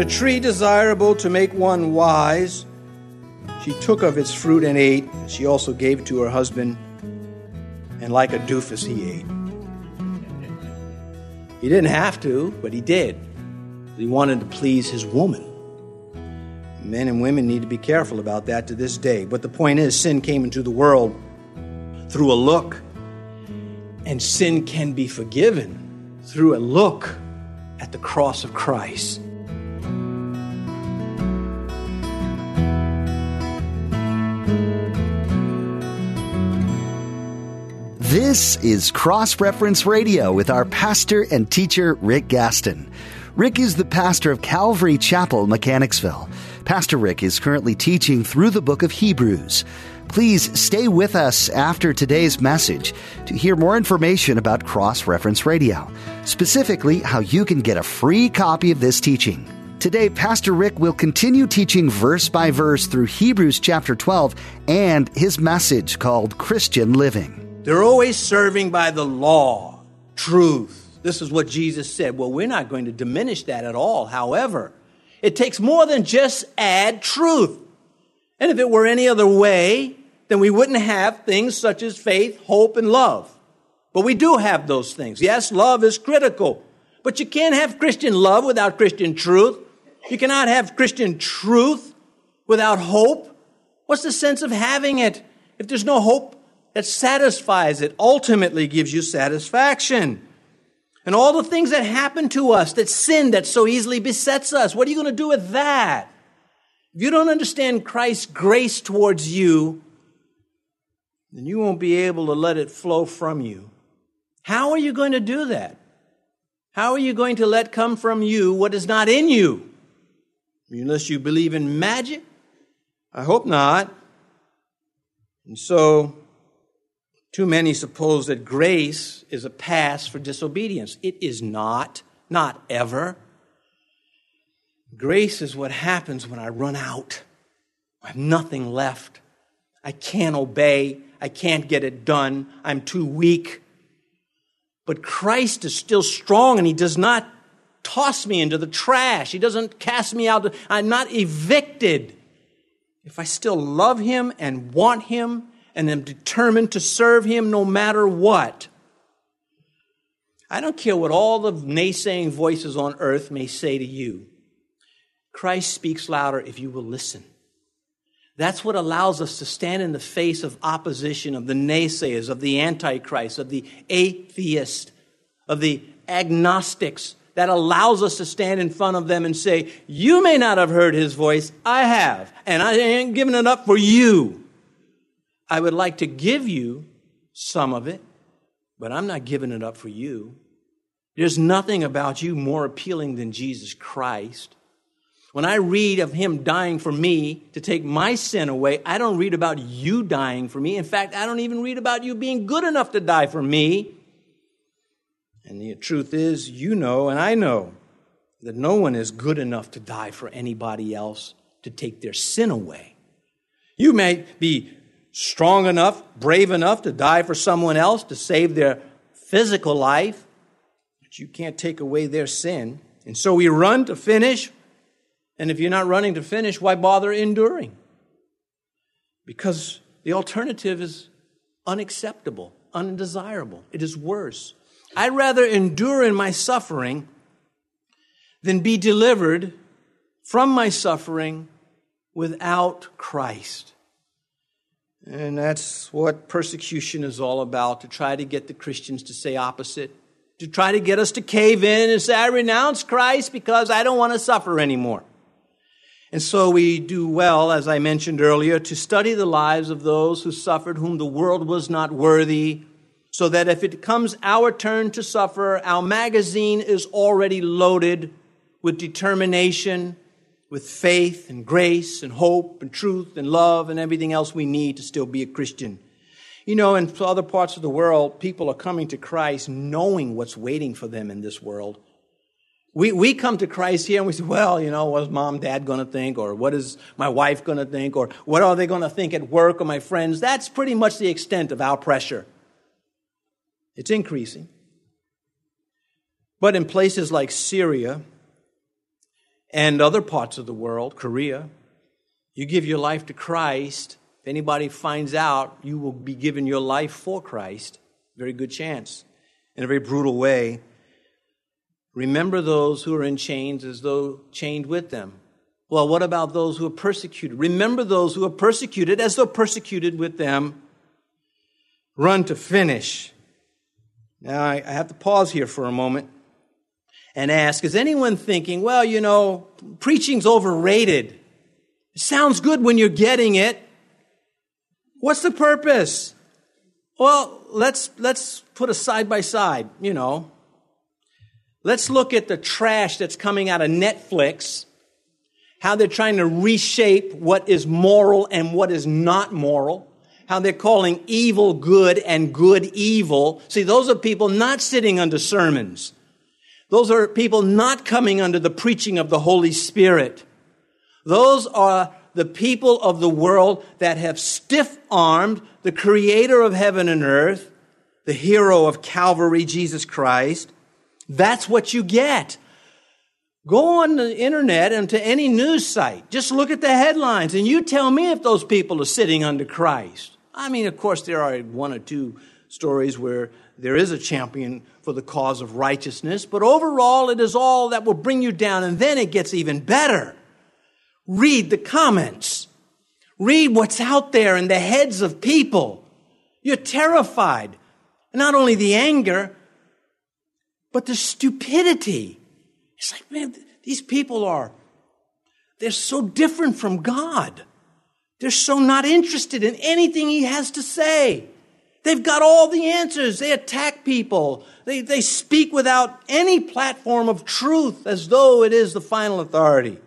A tree desirable to make one wise. She took of its fruit and ate. She also gave to her husband, and like a doofus he ate. He didn't have to, but he did. He wanted to please his woman. Men and women need to be careful about that to this day. But the point is, sin came into the world through a look. And sin can be forgiven through a look at the cross of Christ. This is Cross Reference Radio with our pastor and teacher, Rick Gaston. Rick is the pastor of Calvary Chapel, Mechanicsville. Pastor Rick is currently teaching through the book of Hebrews. Please stay with us after today's message to hear more information about Cross Reference Radio, specifically how you can get a free copy of this teaching. Today, Pastor Rick will continue teaching verse by verse through Hebrews chapter 12 and his message called Christian Living. They're always serving by the law, truth. This is what Jesus said. Well, we're not going to diminish that at all. However, it takes more than just add truth. And if it were any other way, then we wouldn't have things such as faith, hope, and love. But we do have those things. Yes, love is critical. But you can't have Christian love without Christian truth. You cannot have Christian truth without hope. What's the sense of having it if there's no hope that satisfies it, ultimately gives you satisfaction? And all the things that happen to us, that sin that so easily besets us, what are you going to do with that? If you don't understand Christ's grace towards you, then you won't be able to let it flow from you. How are you going to do that? How are you going to let come from you what is not in you? Unless you believe in magic? I hope not. And so, too many suppose that grace is a pass for disobedience. It is not, not ever. Grace is what happens when I run out. I have nothing left. I can't obey. I can't get it done. I'm too weak. But Christ is still strong, and he does not toss me into the trash. He doesn't cast me out. I'm not evicted. If I still love him and want him and am determined to serve him no matter what, I don't care what all the naysaying voices on earth may say to you. Christ speaks louder if you will listen. That's what allows us to stand in the face of opposition, of the naysayers, of the antichrist, of the atheist, of the agnostics. That allows us to stand in front of them and say, you may not have heard his voice, I have, and I ain't giving it up for you. I would like to give you some of it, but I'm not giving it up for you. There's nothing about you more appealing than Jesus Christ. When I read of him dying for me to take my sin away, I don't read about you dying for me. In fact, I don't even read about you being good enough to die for me. And the truth is, you know and I know that no one is good enough to die for anybody else to take their sin away. You may be strong enough, brave enough to die for someone else to save their physical life, but you can't take away their sin. And so we run to finish. And if you're not running to finish, why bother enduring? Because the alternative is unacceptable, undesirable. It is worse. I'd rather endure in my suffering than be delivered from my suffering without Christ. And that's what persecution is all about, to try to get the Christians to say opposite, to try to get us to cave in and say, I renounce Christ because I don't want to suffer anymore. And so we do well, as I mentioned earlier, to study the lives of those who suffered whom the world was not worthy, so that if it comes our turn to suffer, our magazine is already loaded with determination, with faith and grace and hope and truth and love and everything else we need to still be a Christian. You know, in other parts of the world, people are coming to Christ knowing what's waiting for them in this world. We come to Christ here and we say, well, you know, what's mom, dad going to think? Or what is my wife going to think? Or what are they going to think at work or my friends? That's pretty much the extent of our pressure. It's increasing. But in places like Syria and other parts of the world, Korea, you give your life to Christ. If anybody finds out, you will be given your life for Christ. Very good chance, in a very brutal way. Remember those who are in chains as though chained with them. Well, what about those who are persecuted? Remember those who are persecuted as though persecuted with them. Run to finish. Now, I have to pause here for a moment and ask, is anyone thinking, well, you know, preaching's overrated. It sounds good when you're getting it. What's the purpose? Well, let's put a side by side, you know. Let's look at the trash that's coming out of Netflix, how they're trying to reshape what is moral and what is not moral. How they're calling evil good and good evil. See, those are people not sitting under sermons. Those are people not coming under the preaching of the Holy Spirit. Those are the people of the world that have stiff-armed the Creator of heaven and earth, the hero of Calvary, Jesus Christ. That's what you get. Go on the internet and to any news site. Just look at the headlines and you tell me if those people are sitting under Christ. I mean, of course, there are one or two stories where there is a champion for the cause of righteousness, but overall, it is all that will bring you down, and then it gets even better. Read the comments. Read what's out there in the heads of people. You're terrified. Not only the anger, but the stupidity. It's like, man, these people are, they're so different from God. They're so not interested in anything he has to say. They've got all the answers. They attack people. They speak without any platform of truth as though it is the final authority.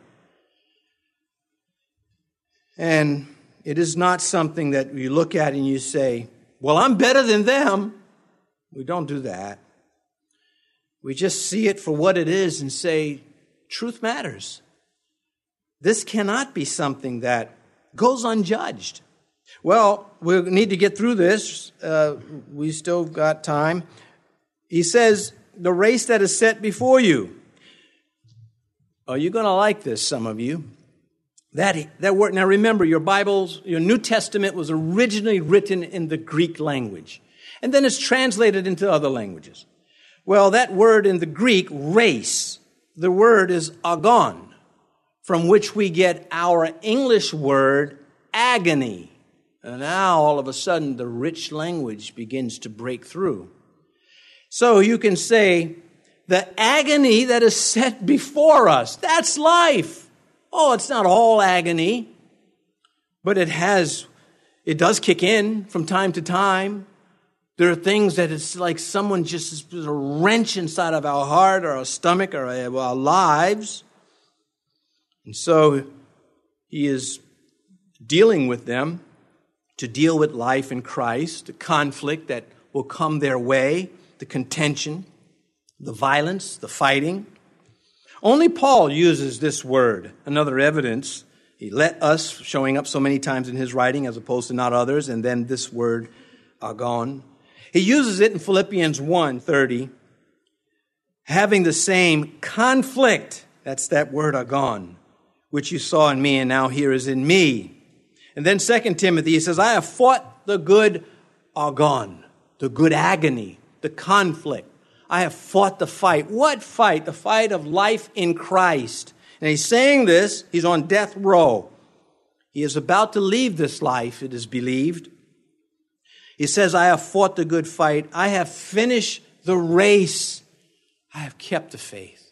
And it is not something that you look at and you say, well, I'm better than them. We don't do that. We just see it for what it is and say, truth matters. This cannot be something that goes unjudged. Well, we need to get through this. We still got time. He says, the race that is set before you. Oh, you're going to like this, some of you. That word, now remember, your Bibles, your New Testament was originally written in the Greek language. And then it's translated into other languages. Well, that word in the Greek, race, the word is agon, from which we get our English word agony. And now, all of a sudden, the rich language begins to break through. So you can say, the agony that is set before us, that's life. Oh, it's not all agony, but it does kick in from time to time. There are things that it's like someone just puts a wrench inside of our heart or our stomach or our lives. And so he is dealing with them to deal with life in Christ, the conflict that will come their way, the contention, the violence, the fighting. Only Paul uses this word, another evidence. He let us, showing up so many times in his writing as opposed to not others, and then this word, agon. He uses it in Philippians 1:30, having the same conflict, that's that word agon, which you saw in me and now here is in me. And then 2 Timothy, he says, I have fought the good agon, the good agony, the conflict. I have fought the fight. What fight? The fight of life in Christ. And he's saying this, he's on death row. He is about to leave this life, it is believed. He says, I have fought the good fight. I have finished the race. I have kept the faith.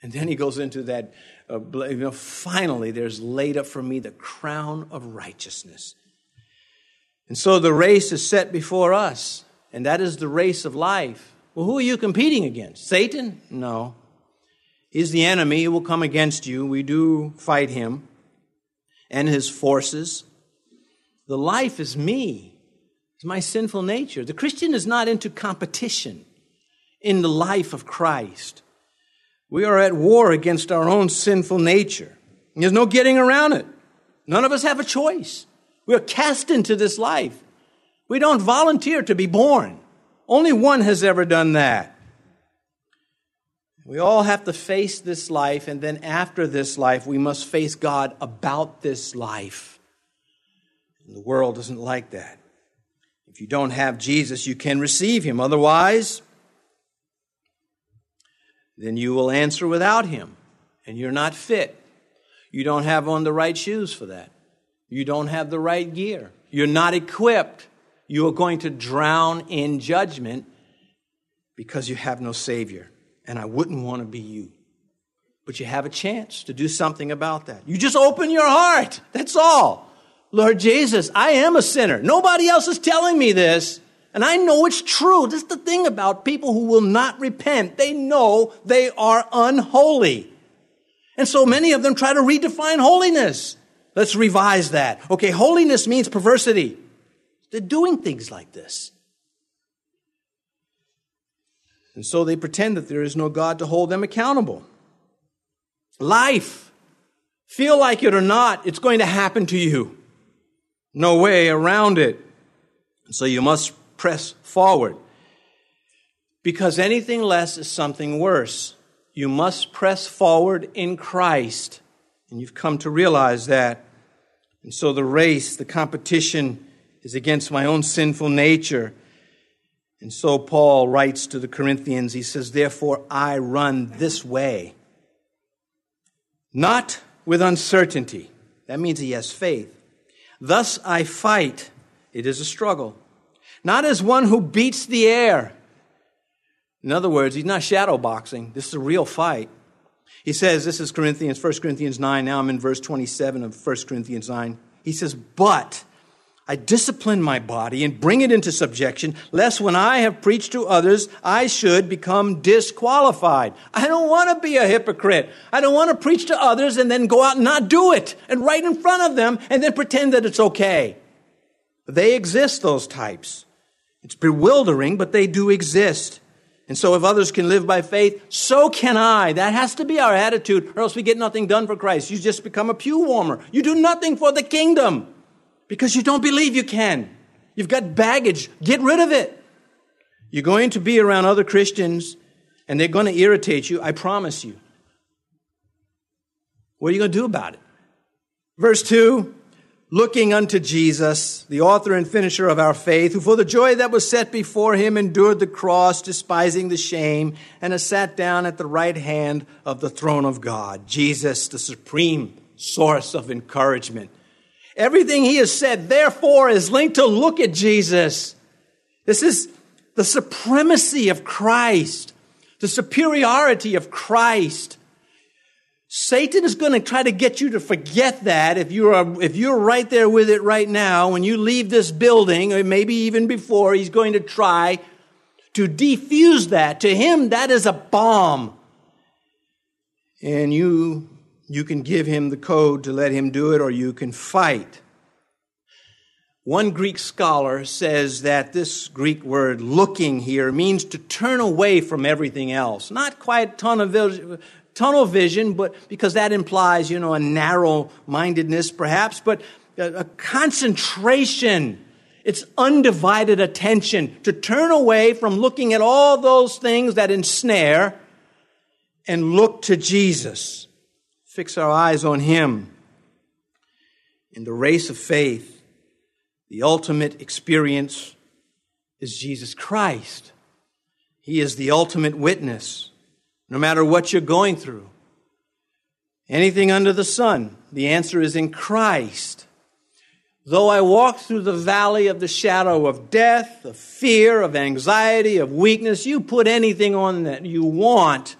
And then he goes into that, finally, there's laid up for me the crown of righteousness. And so the race is set before us, and that is the race of life. Well, who are you competing against? Satan? No. He's the enemy. He will come against you. We do fight him and his forces. The life is me. It's my sinful nature. The Christian is not into competition in the life of Christ. We are at war against our own sinful nature. There's no getting around it. None of us have a choice. We are cast into this life. We don't volunteer to be born. Only one has ever done that. We all have to face this life, and then after this life, we must face God about this life. And the world doesn't like that. If you don't have Jesus, you can receive him. Otherwise, then you will answer without him, and you're not fit. You don't have on the right shoes for that. You don't have the right gear. You're not equipped. You are going to drown in judgment because you have no Savior. And I wouldn't want to be you. But you have a chance to do something about that. You just open your heart. That's all. Lord Jesus, I am a sinner. Nobody else is telling me this. And I know it's true. This is the thing about people who will not repent. They know they are unholy. And so many of them try to redefine holiness. Let's revise that. Okay, holiness means perversity. They're doing things like this. And so they pretend that there is no God to hold them accountable. Life, feel like it or not, it's going to happen to you. No way around it. And so you must press forward. Because anything less is something worse. You must press forward in Christ. And you've come to realize that. And so the race, the competition is against my own sinful nature. And so Paul writes to the Corinthians, he says, therefore I run this way, not with uncertainty. That means he has faith. Thus I fight. It is a struggle. Not as one who beats the air. In other words, he's not shadow boxing. This is a real fight. He says, this is 1 Corinthians 9. Now I'm in verse 27 of 1 Corinthians 9. He says, but I discipline my body and bring it into subjection, lest when I have preached to others, I should become disqualified. I don't want to be a hypocrite. I don't want to preach to others and then go out and not do it, and right in front of them, and then pretend that it's okay. They exist, those types. It's bewildering, but they do exist. And so if others can live by faith, so can I. That has to be our attitude, or else we get nothing done for Christ. You just become a pew warmer. You do nothing for the kingdom because you don't believe you can. You've got baggage. Get rid of it. You're going to be around other Christians, and they're going to irritate you, I promise you. What are you going to do about it? Verse 2, looking unto Jesus, the author and finisher of our faith, who for the joy that was set before him endured the cross, despising the shame, and has sat down at the right hand of the throne of God. Jesus, the supreme source of encouragement. Everything he has said, therefore, is linked to look at Jesus. This is the supremacy of Christ, the superiority of Christ. Satan is going to try to get you to forget that if you're right there with it right now. When you leave this building, or maybe even before, he's going to try to defuse that. To him, that is a bomb. And you can give him the code to let him do it, or you can fight. One Greek scholar says that this Greek word looking here means to turn away from everything else. Not quite tunnel vision, but because that implies, a narrow-mindedness perhaps, but a concentration. It's undivided attention to turn away from looking at all those things that ensnare and look to Jesus. Fix our eyes on him. In the race of faith, the ultimate experience is Jesus Christ. He is the ultimate witness. No matter what you're going through, anything under the sun, the answer is in Christ. Though I walk through the valley of the shadow of death, of fear, of anxiety, of weakness, you put anything on that you want,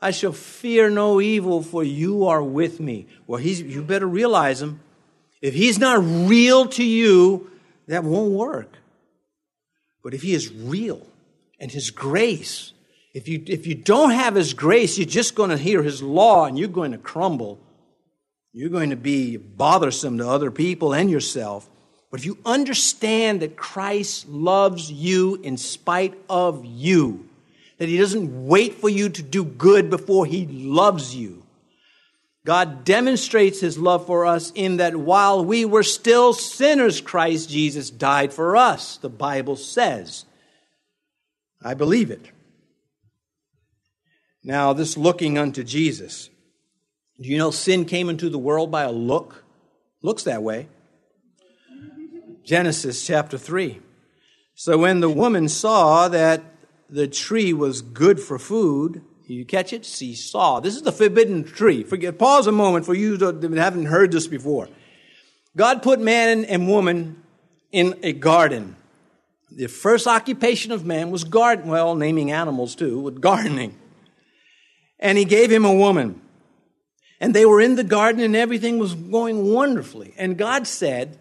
I shall fear no evil, for you are with me. Well, you better realize him. If he's not real to you, that won't work. But if he is real and his grace, if you don't have his grace, you're just going to hear his law and you're going to crumble. You're going to be bothersome to other people and yourself. But if you understand that Christ loves you in spite of you, that he doesn't wait for you to do good before he loves you. God demonstrates his love for us in that while we were still sinners, Christ Jesus died for us, the Bible says. I believe it. Now, this looking unto Jesus. Do you know sin came into the world by a look? Looks that way. Genesis chapter 3. So when the woman saw that the tree was good for food, you catch it? She saw. This is the forbidden tree. Forget. Pause a moment for you that haven't heard this before. God put man and woman in a garden. The first occupation of man was garden. Well, naming animals too, with gardening. And he gave him a woman. And they were in the garden and everything was going wonderfully. And God said,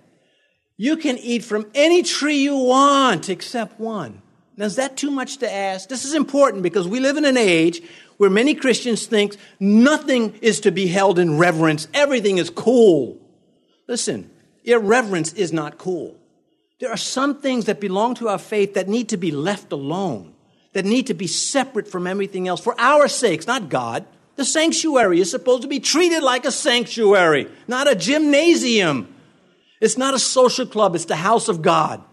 you can eat from any tree you want except one. Now, is that too much to ask? This is important because we live in an age where many Christians think nothing is to be held in reverence. Everything is cool. Listen, irreverence is not cool. There are some things that belong to our faith that need to be left alone, that need to be separate from everything else for our sakes, not God. The sanctuary is supposed to be treated like a sanctuary, not a gymnasium. It's not a social club. It's the house of God.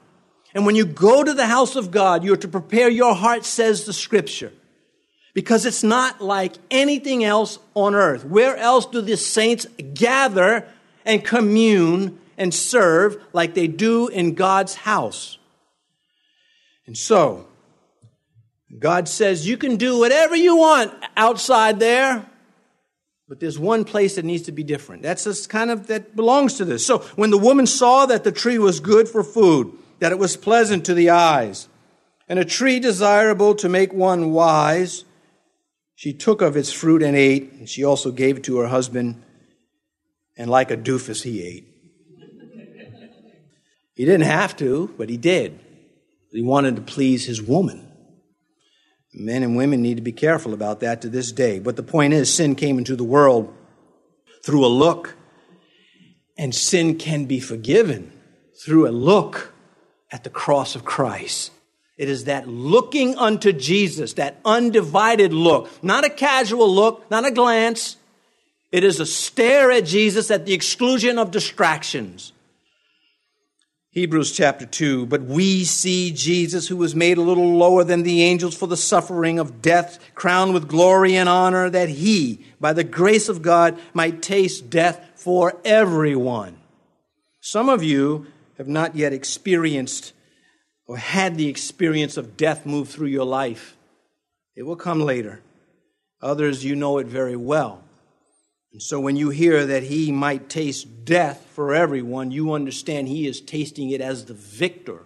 And when you go to the house of God, you're to prepare your heart, says the Scripture, because it's not like anything else on earth. Where else do the saints gather and commune and serve like they do in God's house? And so, God says, you can do whatever you want outside there, but there's one place that needs to be different. That's just kind of, that belongs to this. So, when the woman saw that the tree was good for food, that it was pleasant to the eyes, and a tree desirable to make one wise, she took of its fruit and ate, and she also gave it to her husband, and like a doofus, he ate. He didn't have to, but he did. He wanted to please his woman. Men and women need to be careful about that to this day. But the point is, sin came into the world through a look, and sin can be forgiven through a look at the cross of Christ. It is that looking unto Jesus, that undivided look, not a casual look, not a glance. It is a stare at Jesus at the exclusion of distractions. Hebrews chapter 2, but we see Jesus, who was made a little lower than the angels for the suffering of death, crowned with glory and honor, that he, by the grace of God, might taste death for everyone. Some of you have not yet experienced or had the experience of death move through your life. It will come later. Others, you know it very well. And so when you hear that he might taste death for everyone, you understand he is tasting it as the victor,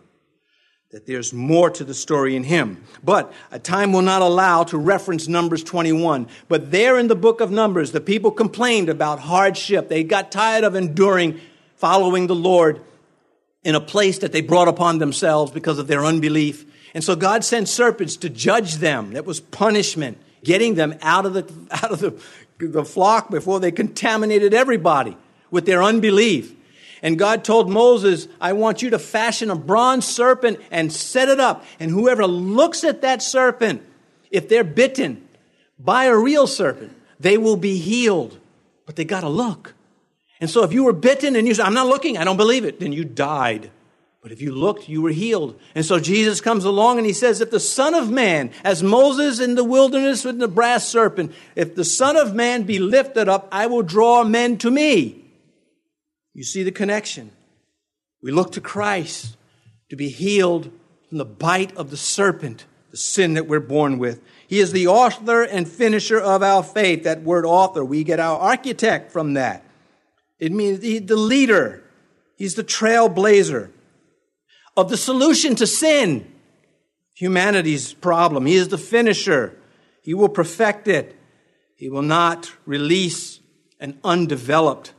that there's more to the story in him. But time will not allow to reference Numbers 21. But there in the book of Numbers, the people complained about hardship. They got tired of enduring, following the Lord in a place that they brought upon themselves because of their unbelief. And so God sent serpents to judge them. That was punishment, getting them out of the flock before they contaminated everybody with their unbelief. And God told Moses, I want you to fashion a bronze serpent and set it up. And whoever looks at that serpent, if they're bitten by a real serpent, they will be healed. But they got to look. And so if you were bitten and you said, I'm not looking, I don't believe it, then you died. But if you looked, you were healed. And so Jesus comes along and he says, if the Son of Man, as Moses in the wilderness with the brass serpent, if the Son of Man be lifted up, I will draw men to me. You see the connection. We look to Christ to be healed from the bite of the serpent, the sin that we're born with. He is the author and finisher of our faith. That word author, we get our architect from that. It means the leader. He's the trailblazer of the solution to sin, humanity's problem. He is the finisher. He will perfect it. He will not release an undeveloped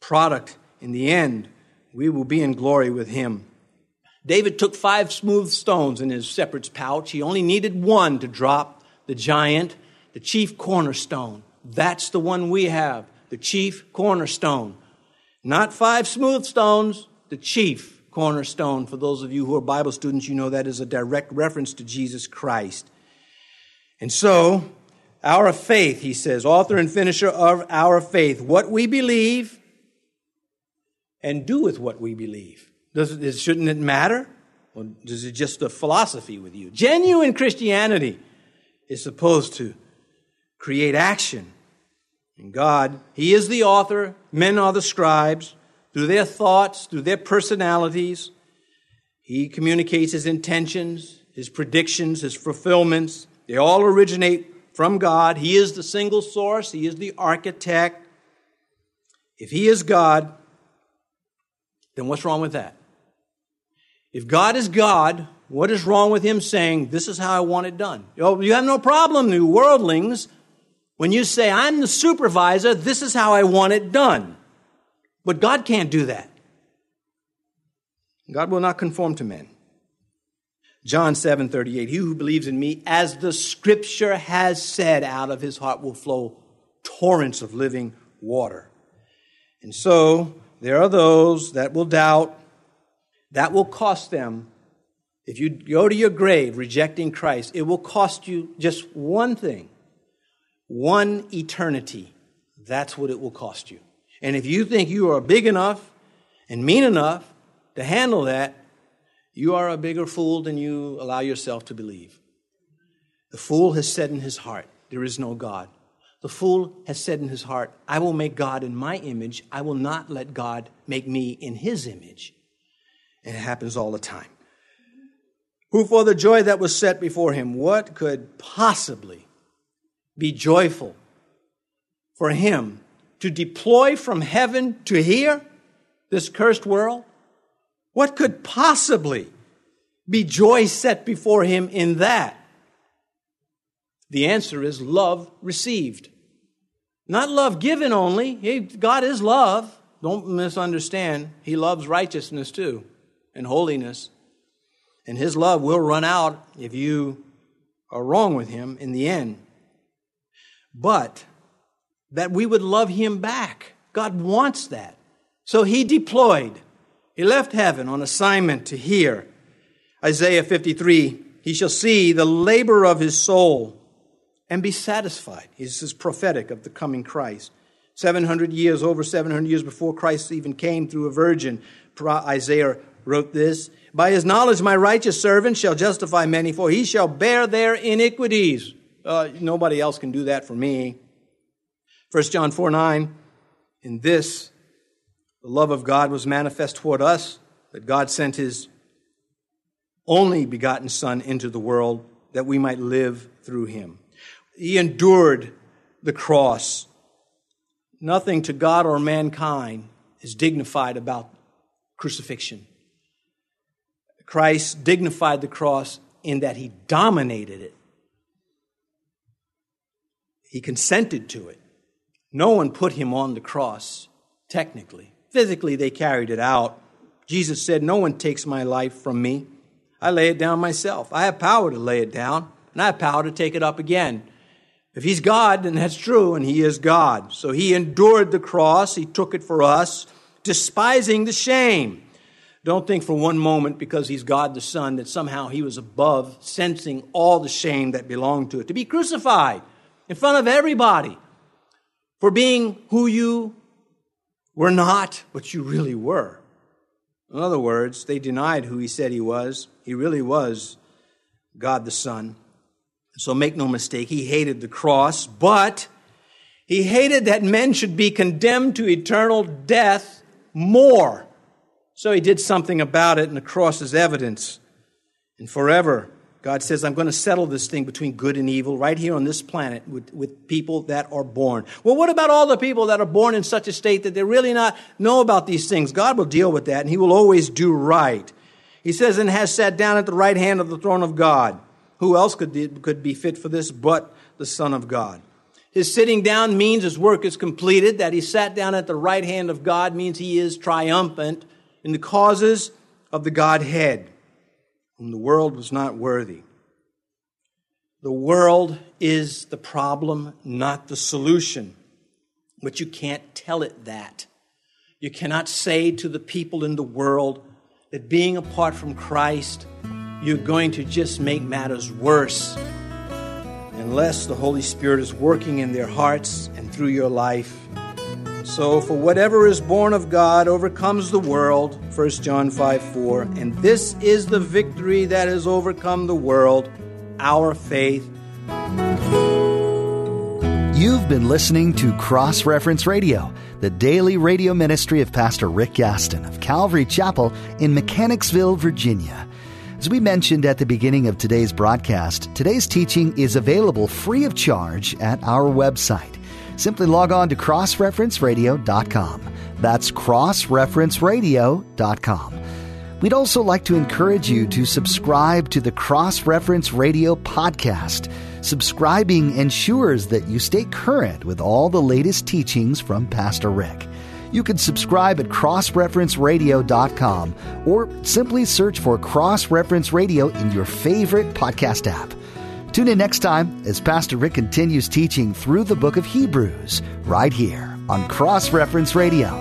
product. In the end, we will be in glory with him. David took 5 smooth stones in his shepherd's pouch. He only needed one to drop the giant, the chief cornerstone. That's the one we have. The chief cornerstone. Not 5 smooth stones, the chief cornerstone. For those of you who are Bible students, you know that is a direct reference to Jesus Christ. And so, our faith, he says, author and finisher of our faith, what we believe and do with what we believe. Shouldn't it matter? Or is it just a philosophy with you? Genuine Christianity is supposed to create action. And God, He is the author, men are the scribes. Through their thoughts, through their personalities, He communicates His intentions, His predictions, His fulfillments. They all originate from God. He is the single source. He is the architect. If He is God, then what's wrong with that? If God is God, what is wrong with Him saying, this is how I want it done? You have no problem, you worldlings, when you say, I'm the supervisor, this is how I want it done. But God can't do that. God will not conform to men. John 7:38, he who believes in me, as the Scripture has said, out of his heart will flow torrents of living water. And so there are those that will doubt. That will cost them. If you go to your grave rejecting Christ, it will cost you just one thing, one eternity. That's what it will cost you. And if you think you are big enough and mean enough to handle that, you are a bigger fool than you allow yourself to believe. The fool has said in his heart, there is no God. The fool has said in his heart, I will make God in my image. I will not let God make me in His image. And it happens all the time. Who for the joy that was set before Him, what could possibly be joyful for Him to deploy from heaven to here, this cursed world? What could possibly be joy set before Him in that? The answer is love received. Not love given only. God is love. Don't misunderstand. He loves righteousness too and holiness. And His love will run out if you are wrong with Him in the end. But that we would love Him back. God wants that. So He deployed. He left heaven on assignment to hear. Isaiah 53, he shall see the labor of his soul and be satisfied. This is prophetic of the coming Christ. 700 years before Christ even came through a virgin, Isaiah wrote this. By His knowledge, my righteous servant shall justify many, for He shall bear their iniquities. Nobody else can do that for me. 1 John 4:9, in this, the love of God was manifest toward us, that God sent His only begotten Son into the world, that we might live through Him. He endured the cross. Nothing to God or mankind is dignified about crucifixion. Christ dignified the cross in that He dominated it. He consented to it. No one put Him on the cross, technically. Physically, they carried it out. Jesus said, no one takes my life from me. I lay it down myself. I have power to lay it down, and I have power to take it up again. If He's God, then that's true, and He is God. So He endured the cross. He took it for us, despising the shame. Don't think for one moment, because He's God the Son, that somehow He was above sensing all the shame that belonged to it. To be crucified in front of everybody, for being who you were not, but you really were. In other words, they denied who He said He was. He really was God the Son. So make no mistake, He hated the cross, but He hated that men should be condemned to eternal death more. So He did something about it, and the cross is evidence. And forever, God says, I'm going to settle this thing between good and evil right here on this planet with people that are born. Well, what about all the people that are born in such a state that they really not know about these things? God will deal with that, and He will always do right. He says, and has sat down at the right hand of the throne of God. Who else could be fit for this but the Son of God? His sitting down means His work is completed. That He sat down at the right hand of God means He is triumphant in the causes of the Godhead. Whom the world was not worthy. The world is the problem, not the solution. But you can't tell it that. You cannot say to the people in the world that being apart from Christ, you're going to just make matters worse. Unless the Holy Spirit is working in their hearts and through your life. So, for whatever is born of God overcomes the world, 1 John 5:4. And this is the victory that has overcome the world, our faith. You've been listening to Cross Reference Radio, the daily radio ministry of Pastor Rick Gaston of Calvary Chapel in Mechanicsville, Virginia. As we mentioned at the beginning of today's broadcast, today's teaching is available free of charge at our website. Simply log on to crossreferenceradio.com. That's crossreferenceradio.com. We'd also like to encourage you to subscribe to the Cross Reference Radio podcast. Subscribing ensures that you stay current with all the latest teachings from Pastor Rick. You can subscribe at crossreferenceradio.com or simply search for Cross Reference Radio in your favorite podcast app. Tune in next time as Pastor Rick continues teaching through the book of Hebrews right here on Cross Reference Radio.